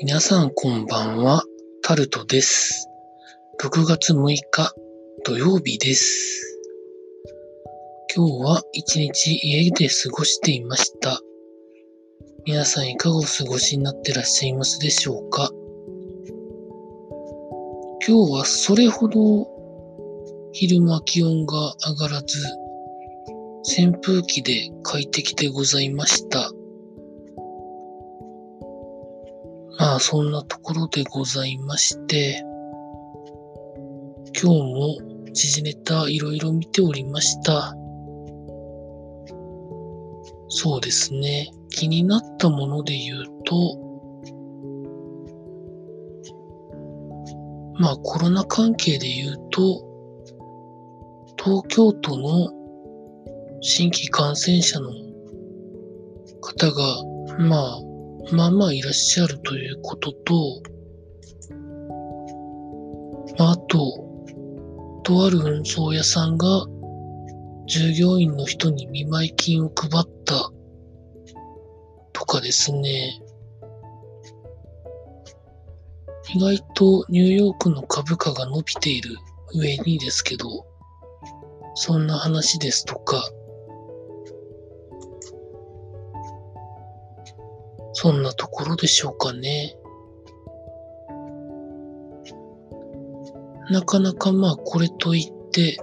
皆さんこんばんは、タルトです。6月6日土曜日です。今日は一日家で過ごしていました。皆さんいかがお過ごしになってらっしゃいますでしょうか。今日はそれほど昼間気温が上がらず、扇風機で快適でございました。まあそんなところでございまして、今日も時事ネタいろいろ見ておりました。そうですね、気になったもので言うと、まあコロナ関係で言うと、東京都の新規感染者の方が、まあいらっしゃるということと、あと、とある運送屋さんが従業員の人に見舞い金を配ったとかですね。意外とニューヨークの株価が伸びている上にですけど、そんな話ですとか、そんなところでしょうかね。なかなかこれといって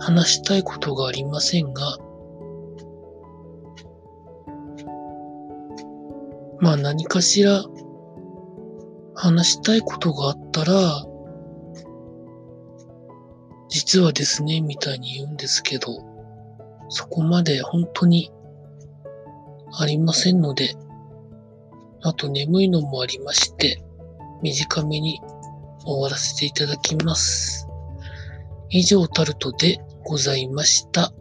話したいことがありませんが、何かしら話したいことがあったら、実はですねみたいに言うんですけど、そこまで本当にありませんので、あと眠いのもありまして、短めに終わらせていただきます。以上タルトでございました。